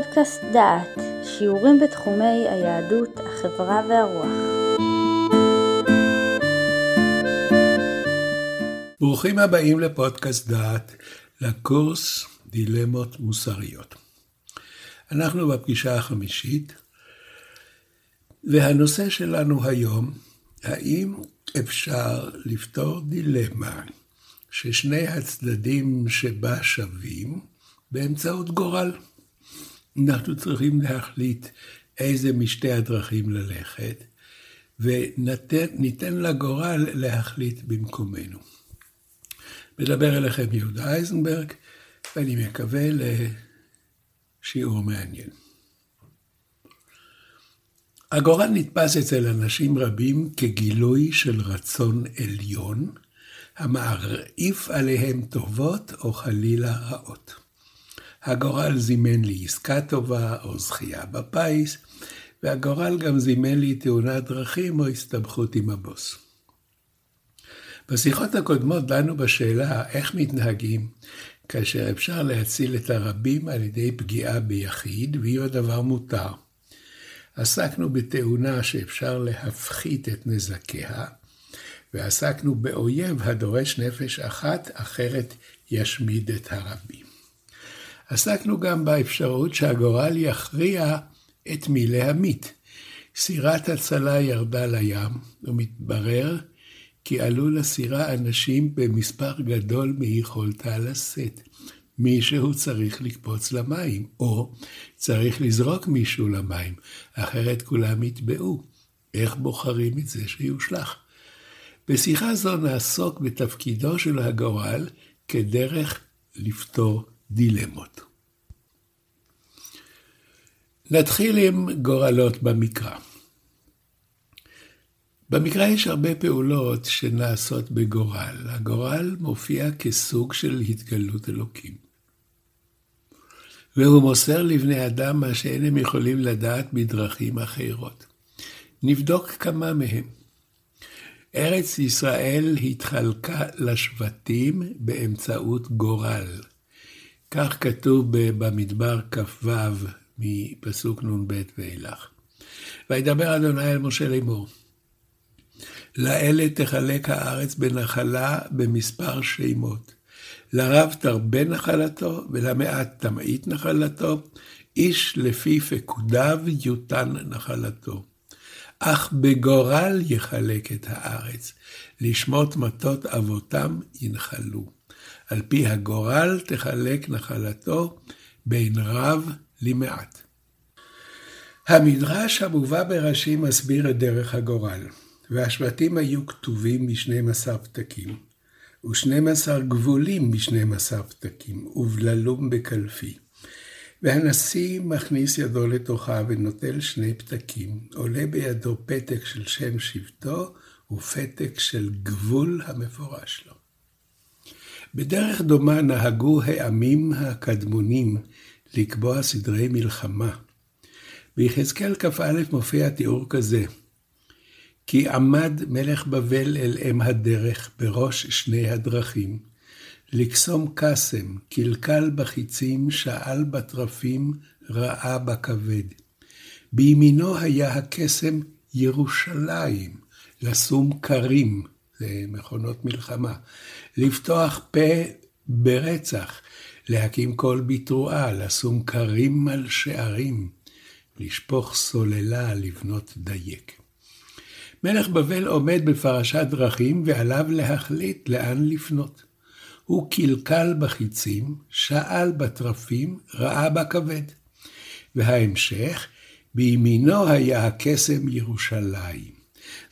פודקאסט דעת, שיעורים בתחומי היהדות, החברה והרוח. ברוכים הבאים לפודקאסט דעת, לקורס דילמות מוסריות. אנחנו בפגישה החמישית, והנושא שלנו היום, האם אפשר לפתור דילמה ששני הצדדים שבה שווים באמצעות גורל? אנחנו צריכים להחליט איזה משתי הדרכים ללכת, וניתן לגורל להחליט במקומנו. מדבר אליכם יהודה איזנברג, ואני מקווה לשיעור מעניין. הגורל נתפס אצל אנשים רבים כגילוי של רצון עליון, המערעיף עליהם טובות או חלילה רעות. הגורל זימן לי עסקה טובה או זכייה בפיס, והגורל גם זימן לי תאונת דרכים או הסתבכות עם הבוס. בשיחות הקודמות דנו בשאלה איך מתנהגים כאשר אפשר להציל את הרבים על ידי פגיעה ביחיד, והיא הדבר מותר. עסקנו בתאונה שאפשר להפחית את נזקיה, ועסקנו באויב הדורש נפש אחת, אחרת ישמיד את הרבים. עסקנו גם באפשרות שהגורל יכריע את מי להמית. סירת הצלה ירדה לים, ומתברר כי עלו לסירה אנשים במספר גדול מיכולתה לשאת. מישהו צריך לקפוץ למים, או צריך לזרוק מישהו למים, אחרת כולם יטבעו. איך בוחרים את זה שיושלח? בשיחה זו נעסוק בתפקידו של הגורל כדרך לפתור דילמות. נתחיל עם גורלות במקרא. במקרא יש הרבה פעולות שנעשות בגורל. הגורל מופיע כסוג של התגלות אלוקים. והוא מוסר לבני אדם מה שאין הם יכולים לדעת בדרכים אחרות. נבדוק כמה מהם. ארץ ישראל התחלקה לשבטים באמצעות גורל. כך כתוב במדבר כ"ו מפסוק נ"ב ואילך. וידבר אדוני אל משה לאמור, לאלה תחלק הארץ בנחלה במספר שמות. לרב תרבה נחלתו ולמעט תמעיט נחלתו, איש לפי פקודיו יותן נחלתו. אך בגורל יחלק את הארץ, לשמות מטות אבותם ינחלו. על פי הגורל תחלק נחלתו בין רב למעט. המדרש המובא בראשי מסביר את דרך הגורל, והשבטים היו כתובים מ12 פתקים, ו12 גבולים מ12 פתקים, ובללום בקלפי. והנשיא מכניס ידו לתוכה ונוטל 2 פתקים, עולה בידו פתק של שם שבטו ופתק של גבול המפורש לו. בדרך דומה נהגו העמים הקדמונים לקבוע סדרי מלחמה. ביחזקאל כ"א מופיע תיאור כזה, כי עמד מלך בבל אל אם הדרך בראש שני הדרכים, לקסום קסם, קלקל בחיצים, שאל בטרפים, ראה בכבד. בימינו היה הקסם ירושלים, לסום קרים, זה מכונות מלחמה, לפתוח פה ברצח, להקים קול בתרועה, לסום קרים על שערים, לשפוך סוללה, לבנות דייק. מלך בבל עומד בפרשת דרכים ועליו להחליט לאן לפנות. הוא קלקל בחיצים, שאל בטרפים, ראה בכבד. וההמשך, בימינו היה הקסם ירושלים.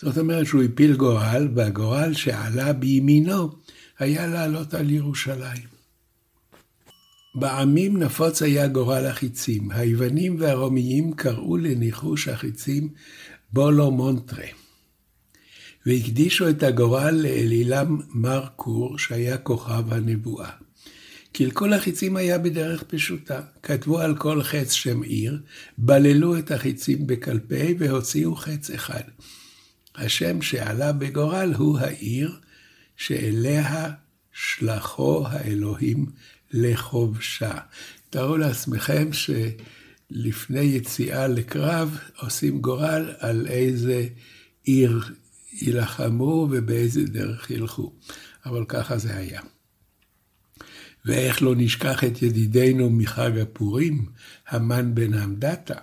זאת אומרת שהוא הפיל גורל, והגורל שעלה בימינו היה לעלות על ירושלים. בעמים נפוץ היה גורל החיצים. היוונים והרומיים קראו לניחוש החיצים בולו מונטרה. והקדישו את הגורל לאלילם מרקור, שהיה כוכב הנבואה. קלקול החיצים היה בדרך פשוטה. כתבו על כל חץ שם עיר, בללו את החיצים בקלפי והוציאו חץ אחד. השם שעלה בגורל הוא העיר שאליה שלחו האלוהים לחובשה. תארו לעצמכם לפני יציאה לקרב עושים גורל על איזה עיר ילחמו ובאיזה דרך ילכו. אבל ככה זה היה. ואיך לא נשכח את ידידינו מחג הפורים, המן בן עמדתה.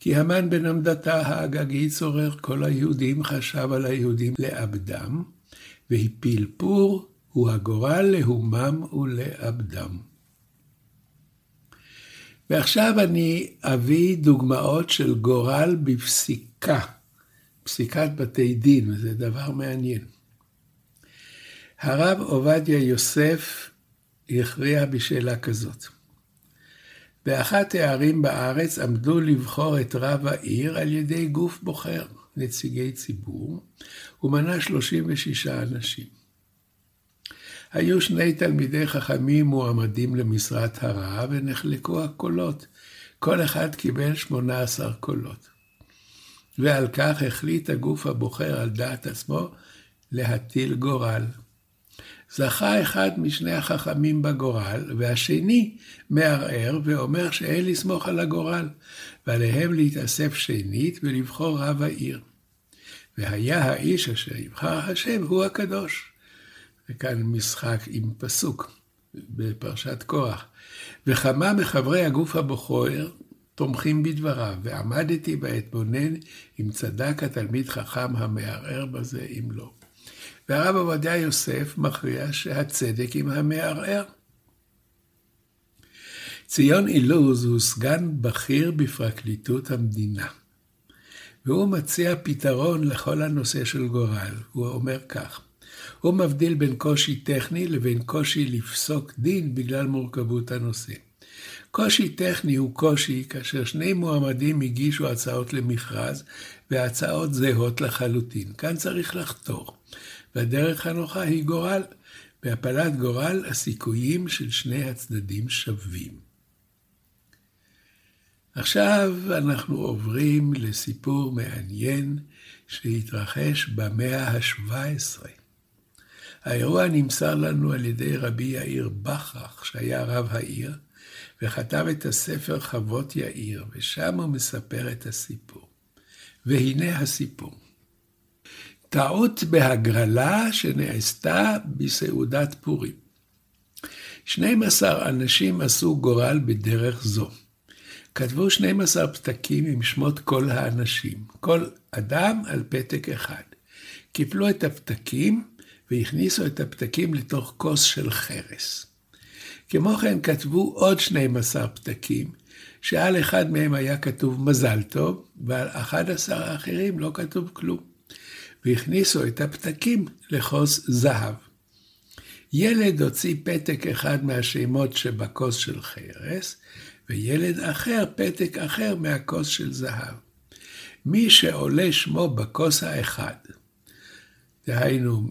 כי המן בן עמדתה האגגי צורר כל היהודים, חשב על היהודים לאבדם, והפיל פור הוא הגורל להומם ולאבדם. ועכשיו אני אביא דוגמאות של גורל בפסיקה, פסיקת בתי דין, וזה דבר מעניין. הרב עובדיה יוסף הכריע בשאלה כזאת. באחת הערים בארץ עמדו לבחור את רב העיר על ידי גוף בוחר, נציגי ציבור, ומנה 36 אנשים. היו שני תלמידי חכמים מועמדים למשרת הרב ונחלקו הקולות. כל אחד קיבל 18 קולות. ועל כך החליט הגוף הבוחר על דעת עצמו להטיל גורל. זכה אחד משני החכמים בגורל, והשני מערער ואומר שאין לסמוך על הגורל, ועליהם להתאסף שנית ולבחור רב העיר. והיה האיש אשר יבחר השם הוא הקדוש. וכאן משחק עם פסוק בפרשת קורח. וכמה מחברי הגוף הבוחר תומכים בדבריו, ועמדתי ואתבונן אם צדק התלמיד חכם המערער בזה אם לא. והרב עובדיה יוסף מכריע שהצדק עם המערער. ציון אילוז הוא סגן בכיר בפרקליטות המדינה, והוא מציע פתרון לכל הנושא של גורל. הוא אומר כך, הוא מבדיל בין קושי טכני לבין קושי לפסוק דין בגלל מורכבות הנושא. קושי טכני הוא קושי כאשר שני מועמדים הגישו הצעות למכרז והצעות זהות לחלוטין. כאן צריך לחתור. והדרך הנוחה היא גורל. בהפלת גורל הסיכויים של שני הצדדים שווים. עכשיו אנחנו עוברים לסיפור מעניין שהתרחש במאה ה-17. האירוע נמסר לנו על ידי רבי יאיר בחרח שהיה רב העיר וכתב את הספר חוות יאיר, ושם הוא מספר את הסיפור. והנה הסיפור. טעות בהגרלה שנעשתה בסעודת פורים. 12 אנשים עשו גורל בדרך זו. כתבו 12 פתקים עם שמות כל האנשים, כל אדם על פתק אחד. קיפלו את הפתקים והכניסו את הפתקים לתוך כוס של חרס. כמו כן כתבו עוד 12 פתקים, שעל אחד מהם היה כתוב מזל טוב, ועל 11 האחרים לא כתוב כלום. והכניסו את הפתקים לכוס זהב. ילד הוציא פתק אחד מהשמות שבכוס של חרס, וילד אחר פתק אחר מהכוס של זהב. מי שעולה שמו בכוס האחד, דהיינו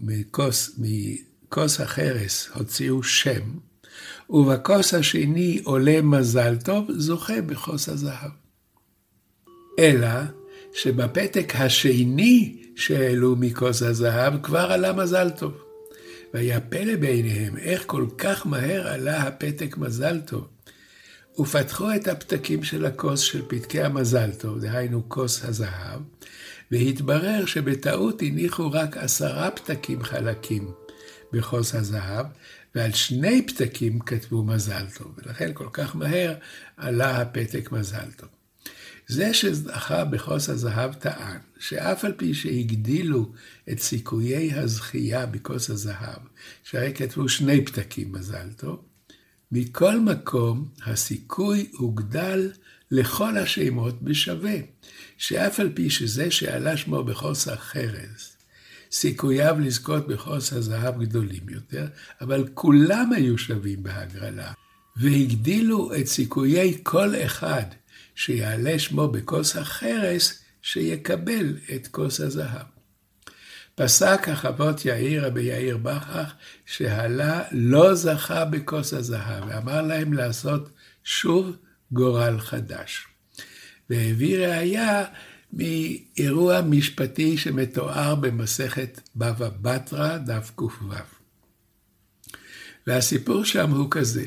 מכוס החרס הוציאו שם, ובכוס השני עולה מזל טוב, זוכה בכוס הזהב. אלא שבפתק השני שהעלו מכוס הזהב כבר עלה מזל טוב. והיה פלא בעיניהם איך כל כך מהר עלה הפתק מזל טוב. ופתחו את הפתקים של הכוס של פתקי המזל טוב, דהיינו כוס הזהב, והתברר שבטעות הניחו רק 10 פתקים חלקים בכוס הזהב, ועל 2 פתקים כתבו מזל טוב, ולכן כל כך מהר עלה הפתק מזל טוב. זה שזכה בכוס הזהב טען, שאף על פי שהגדילו את סיכויי הזכייה בכוס הזהב, שהרי כתבו 2 פתקים מזל טוב, מכל מקום הסיכוי הוגדל לכל השמות בשווה, שאף על פי שזה שעלה שמו בכוס החרס, סיכוייו לזכות בכוס הזהב גדולים יותר, אבל כולם היו שווים בהגרלה, והגדילו את סיכויי כל אחד שיעלה שמו בכוס החרס, שיקבל את כוס הזהב. פסק החוות יאיר, רבי יאיר בחרח, שהלה לא זכה בכוס הזהב, ואמר להם לעשות שוב גורל חדש. והביא ראיה מאירוע משפטי שמתואר במסכת בבא בתרא, דף ק"ו. והסיפור שם הוא כזה.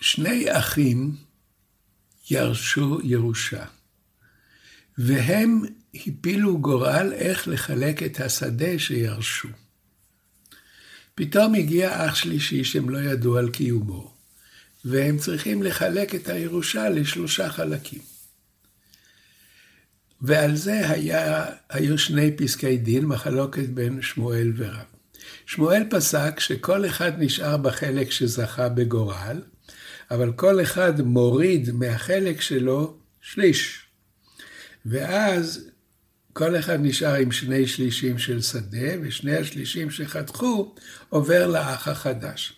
שני אחים ירשו ירושה. והם הפילו גורל איך לחלק את השדה שירשו. פתאום הגיע אח שלישי שהם לא ידעו על קיומו, והם צריכים לחלק את הירושה לשלושה חלקים. ועל זה היו שני פסקי דין, מחלוקת בין שמואל ורב. שמואל פסק שכל אחד נשאר בחלק שזכה בגורל, אבל כל אחד מוריד מהחלק שלו שליש. ואז כל אחד נשאר עם 2/3 של שדה, ו2/3 שחתכו עובר לאח החדש.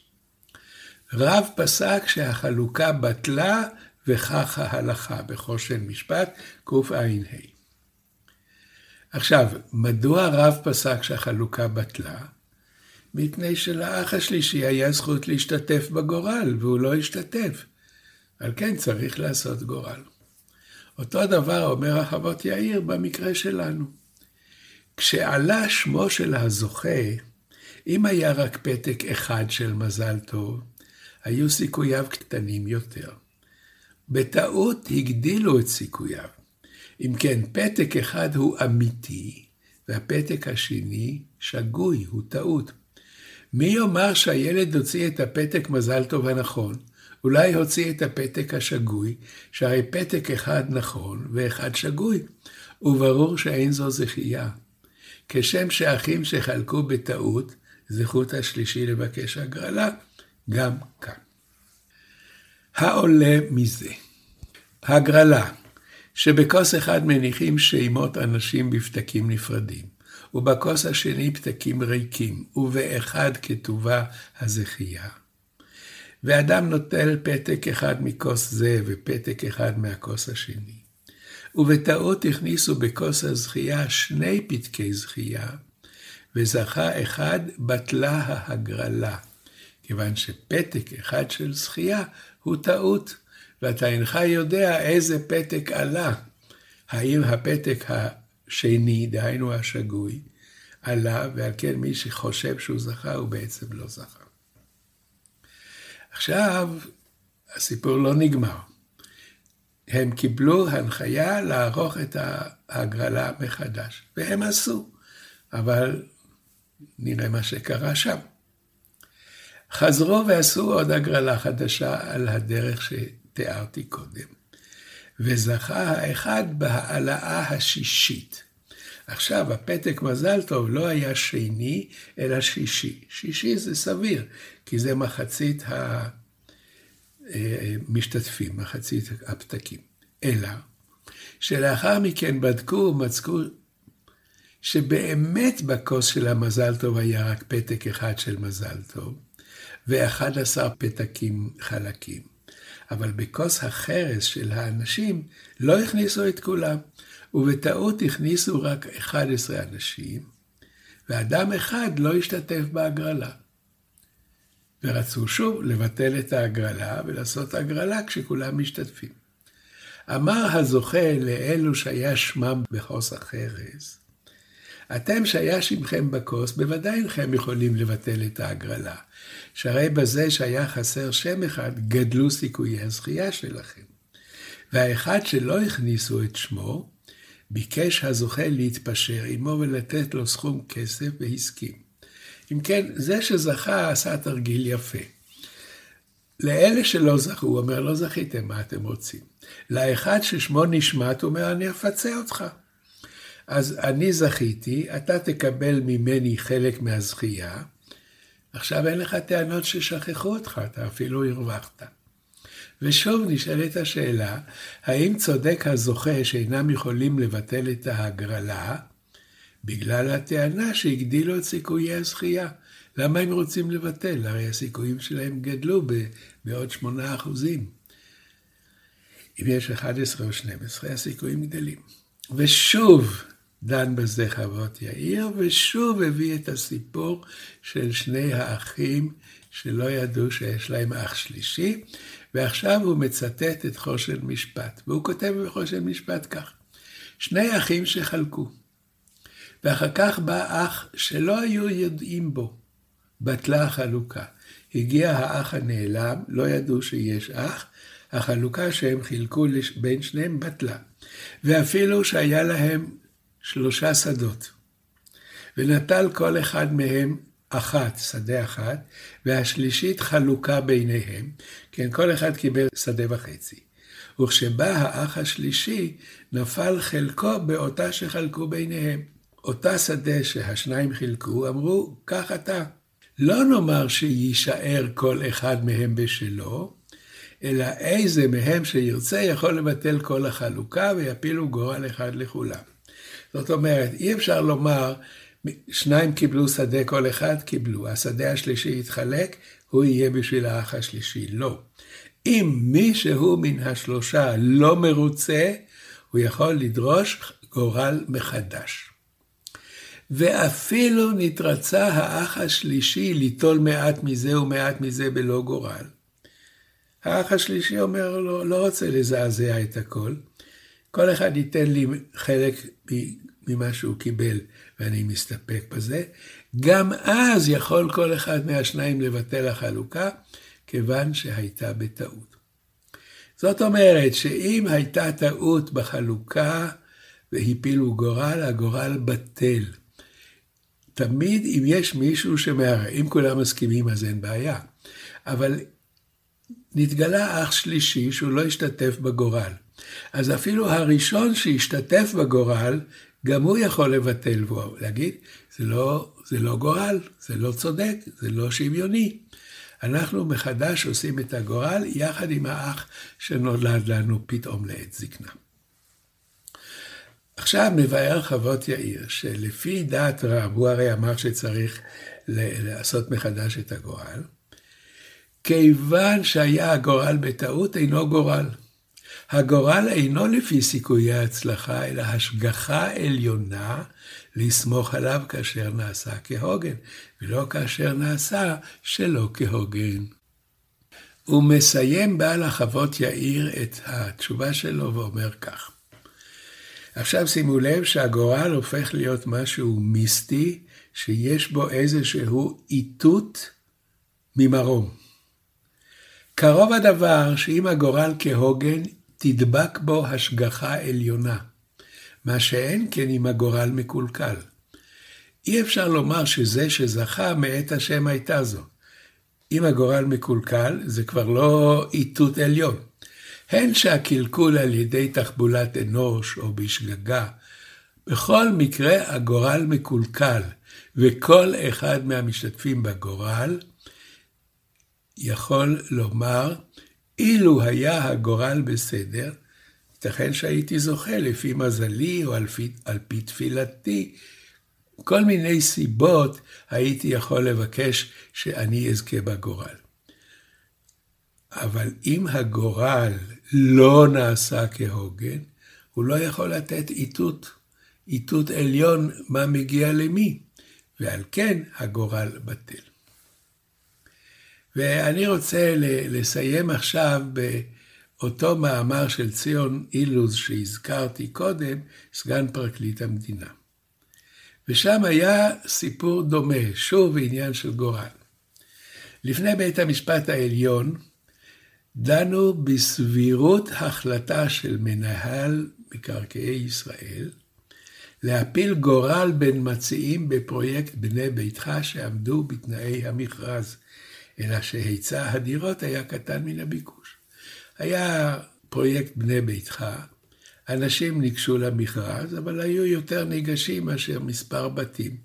רב פסק שהחלוקה בטלה, וכך ההלכה בחושן משפט, קע"ה. עכשיו, מדוע רב פסק שהחלוקה בטלה? מפני שלאח השלישי היה זכות להשתתף בגורל, והוא לא השתתף. על כן צריך לעשות גורל. אותו דבר אומר חוות יאיר במקרה שלנו. כשעלה שמו של הזוכה, אם היה רק פתק אחד של מזל טוב, היו סיכוייו קטנים יותר. בטעות הגדילו את סיכוייו. אם כן, פתק אחד הוא אמיתי, והפתק השני שגוי, הוא טעות. מי יאמר שהילד הוציא את הפתק מזל טוב הנכון? אולי הוציא את הפתק השגוי, שהרי פתק אחד נכון ואחד שגוי, וברור שאין זו זכייה. כשם שאחים שחלקו בטעות, זכות השלישי לבקש הגרלה, גם כאן. העולה מזה. הגרלה, שבכוס אחד מניחים שימות אנשים בפתקים נפרדים, ובכוס השני פתקים ריקים, ובאחד כתובה הזכייה. ואדם נוטל פתק אחד מכוס זה ופתק אחד מהכוס השני. ובטעות הכניסו בכוס הזכייה 2 פתקי זכייה, וזכה אחד, בטלה ההגרלה. כיוון שפתק אחד של זכייה הוא טעות, ואתה אינך יודע איזה פתק עלה. האם הפתק השני, דהיינו השגוי, עלה, ועל כן מי שחושב שהוא זכה הוא בעצם לא זכה. עכשיו, הסיפור לא נגמר. הם קיבלו הנחיה לערוך את ההגרלה מחדש, והם עשו, אבל נראה מה שקרה שם. חזרו ועשו עוד הגרלה חדשה על הדרך שתיארתי קודם, וזכה האחד בהעלאה השישית. עכשיו, הפתק מזל טוב לא היה שני, אלא שישי. שישי זה סביר, כי זה מחצית המשתתפים, מחצית הפתקים. אלא, שלאחר מכן בדקו ומצקו שבאמת בכוס של המזל טוב היה רק פתק אחד של מזל טוב, ו11 פתקים חלקים. אבל בכוס החרס של האנשים לא הכניסו את כולם, ובטעות הכניסו רק 11 אנשים, ואדם אחד לא השתתף בהגרלה. ורצו שוב לבטל את ההגרלה ולעשות הגרלה כשכולם משתתפים. אמר הזוכה לאלו שהיה שמם בכוס החרס, אתם שהיה שמכם בכוס, בוודאי אינכם יכולים לבטל את ההגרלה. שהרי בזה שהיה חסר שם אחד, גדלו סיכויי הזכייה שלכם. והאחד שלא הכניסו את שמו, ביקש הזוכה להתפשר עמו ולתת לו סכום כסף והסכים. אם כן, זה שזכה עשה תרגיל יפה. לאלה שלא זכו, הוא אומר, לא זכיתם, מה אתם רוצים? לאחד ששמו נשמט, הוא אומר, אני אפצה אותך. אז אני זכיתי, אתה תקבל ממני חלק מהזכייה, עכשיו אין לך טענות ששכחו אותך, אתה אפילו הרווחת. ושוב נשאלת השאלה, האם צודק הזוכה שאינם יכולים לבטל את ההגרלה, בגלל הטענה שהגדילו את סיכויי הזכייה? למה הם רוצים לבטל? הרי הסיכויים שלהם גדלו בעוד 8%. אם יש 11 או 12, הסיכויים גדלים. ושוב דן בזה חוות יאיר, ושוב הביא את הסיפור של 2 האחים שלא ידעו שיש להם אח שלישי, ועכשיו הוא מצטט את חושן משפט, והוא כותב בחושן משפט כך, 2 אחים שחלקו, ואחר כך בא אח שלא היו יודעים בו, בטלה החלוקה, הגיע האח הנעלם, לא ידעו שיש אח, החלוקה שהם חילקו בין שניהם בטלה, ואפילו שהיה להם 3 שדות. ונטל כל אחד מהם שדה אחת, והשלישית חלוקה ביניהם, כן, כל אחד קיבל שדה וחצי. וכשבא האח השלישי, נפל חלקו באותה שחלקו ביניהם. אותה שדה שהשניים חילקו, אמרו, כך אתה. לא נאמר שיישאר כל אחד מהם בשלו, אלא איזה מהם שירצה יכול לבטל כל החלוקה, ויפילו גורל אחד לכולם. זאת אומרת, אי אפשר לומר, שניים קיבלו שדה, כל אחד קיבלו, השדה השלישי יתחלק, הוא יהיה בשביל האח השלישי. לא. אם מישהו מן השלושה לא מרוצה, הוא יכול לדרוש גורל מחדש. ואפילו נתרצה האח השלישי ליטול מעט מזה ומעט מזה בלא גורל. האח השלישי אומר לו, לא רוצה לזעזע את הכל, כל אחד ייתן לי חלק ממה שהוא קיבל ואני מסתפק בזה. גם אז יכול כל אחד מהשניים לבטל החלוקה, כיוון שהייתה בטעות. זאת אומרת שאם הייתה טעות בחלוקה והפילו גורל, הגורל בטל. תמיד אם יש מישהו שמערער, אם כולם מסכימים אז אין בעיה, אבל נתגלה אח שלישי שהוא לא השתתף בגורל, אז אפילו הראשון שהשתתף בגורל, גם הוא יכול לבטל ולהגיד, זה לא גורל, זה לא צודק, זה לא שוויוני. אנחנו מחדש עושים את הגורל יחד עם האח שנולד לנו פתאום לעת זקנה. עכשיו מבאר חוות יאיר, שלפי דעת רב, הוא הרי אמר שצריך לעשות מחדש את הגורל, כיוון שהיה הגורל בטעות אינו גורל. הגורל אינו לפי סיכויי ההצלחה, אלא השגחה עליונה לסמוך עליו כאשר נעשה כהוגן, ולא כאשר נעשה שלא כהוגן. הוא מסיים בעל החוות יאיר את התשובה שלו ואומר כך. עכשיו שימו לב שהגורל הופך להיות משהו מיסטי, שיש בו איזשהו איתות ממרום. קרוב הדבר שאם הגורל כהוגן, תדבק בו השגחה עליונה, מה שאין כן אם הגורל מקולקל. אי אפשר לומר שזה שזכה מעת השם הייתה זו. אם הגורל מקולקל, זה כבר לא איתות עליון. הן שהקלקול על ידי תחבולת אנוש או בשגגה, בכל מקרה הגורל מקולקל, וכל אחד מהמשתתפים בגורל יכול לומר, אילו היה הגורל בסדר, ייתכן שהייתי זוכה לפי מזלי או על פי תפילתי. כל מיני סיבות הייתי יכול לבקש שאני אזכה בגורל. אבל אם הגורל לא נעשה כהוגן, הוא לא יכול לתת איתות עליון מה מגיע למי, ועל כן הגורל בטל. ואני רוצה לסיים עכשיו באותו מאמר של ציון אילוז שהזכרתי קודם, סגן פרקליט המדינה. ושם היה סיפור דומה, שוב עניין של גורל. לפני בית המשפט העליון, דנו בסבירות החלטה של מנהל מקרקעי ישראל, להפיל גורל בין מציעים בפרויקט בני ביתך שעמדו בתנאי המכרז, אלא שהיצע הדירות היה קטן מן הביקוש. היה פרויקט בני ביתך, אנשים ניגשו למכרז, אבל היו יותר ניגשים מאשר מספר בתים.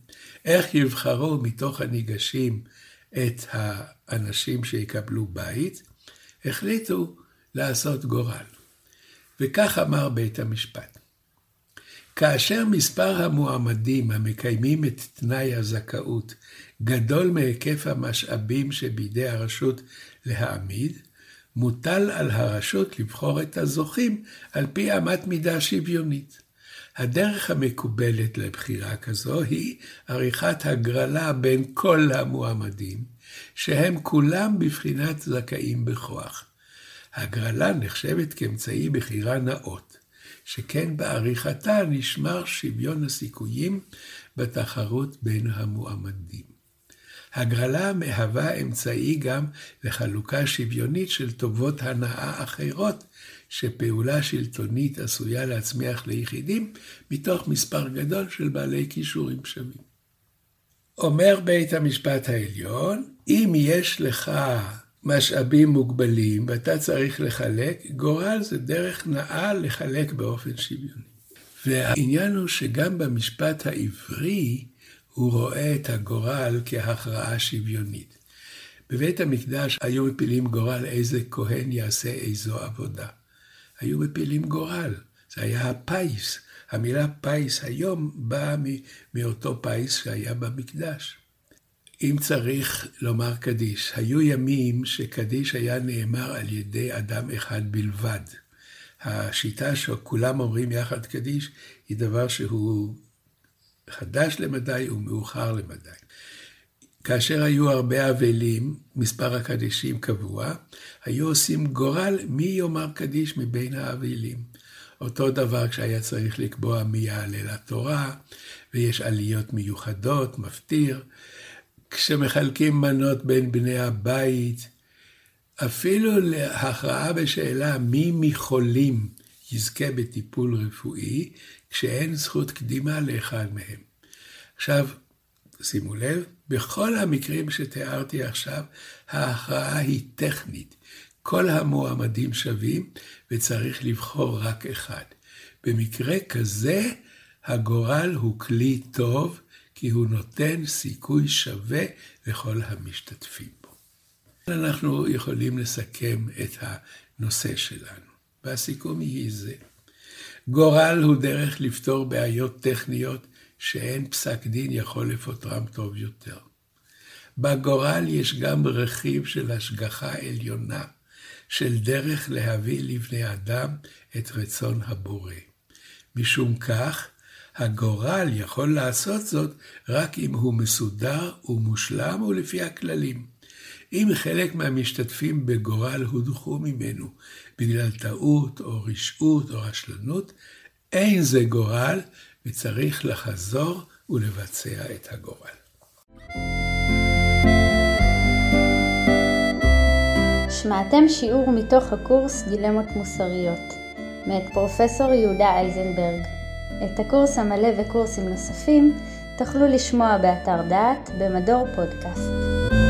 איך יבחרו מתוך הניגשים את האנשים שיקבלו בית? החליטו לעשות גורל. וכך אמר בית המשפט. כאשר מספר המועמדים המקיימים את תנאי הזכאות גדול מהיקף המשאבים שבידי הרשות להעמיד, מוטל על הרשות לבחור את הזוכים על פי אמת מידה שוויונית. הדרך המקובלת לבחירה כזו היא עריכת הגרלה בין כל המועמדים, שהם כולם בבחינת זכאים בכוח. הגרלה נחשבת כאמצעי בחירה נאות, שכן בעריכתה נשמר שוויון הסיכויים בתחרות בין המועמדים. הגרלה מהווה אמצעי גם לחלוקה שוויונית של טובות הנאה אחרות, שפעולה שלטונית עשויה להצמיח ליחידים מתוך מספר גדול של בעלי כישורים שווים. אומר בית המשפט העליון, אם יש לך משאבים מוגבלים ואתה צריך לחלק, גורל זה דרך נאה לחלק באופן שוויוני. והעניין הוא שגם במשפט העברי הוא רואה את הגורל כהכרעה שוויונית. בבית המקדש היו מפילים גורל איזה כהן יעשה איזו עבודה. היו מפילים גורל, זה היה הפיס. המילה פיס היום באה מאותו פיס שהיה במקדש. אם צריך לומר קדיש, היו ימים שקדיש היה נאמר על ידי אדם אחד בלבד. השיטה שכולם אומרים יחד קדיש היא דבר שהוא חדש למדי ומאוחר למדי. כאשר היו הרבה אבלים, מספר הקדישים קבוע, היו עושים גורל מי יאמר קדיש מבין האבלים. אותו דבר כשהיה צריך לקבוע מי יעלה לתורה, ויש עליות מיוחדות, מפתיר, כשמחלקים מנות בין בני הבית, אפילו להכרעה בשאלה מי מחולים יזכה בטיפול רפואי, כשאין זכות קדימה לאחד מהם. עכשיו, שימו לב, בכל המקרים שתיארתי עכשיו, ההכרעה היא טכנית. כל המועמדים שווים וצריך לבחור רק אחד. במקרה כזה, הגורל הוא כלי טוב, כי הוא נותן סיכוי שווה לכל המשתתפים בו. אנחנו יכולים לסכם את הנושא שלנו, והסיכום היא זה. גורל הוא דרך לפתור בעיות טכניות שאין פסק דין יכול לפותרם טוב יותר. בגורל יש גם רכיב של השגחה עליונה, של דרך להביא לבני אדם את רצון הבורא. משום כך, הגורל יכול לעשות זאת רק אם הוא מסודר ומושלם ולפי הכללים. אם חלק מהמשתתפים בגורל הודחו ממנו בגלל טעות או רשעות או רשלנות, אין זה גורל וצריך לחזור ולבצע את הגורל. שמעתם שיעור מתוך הקורס דילמות מוסריות מאת פרופסור יהודה איזנברג. את הקורס המלא וקורסים נוספים תוכלו לשמוע באתר דעת במדור פודקאסט.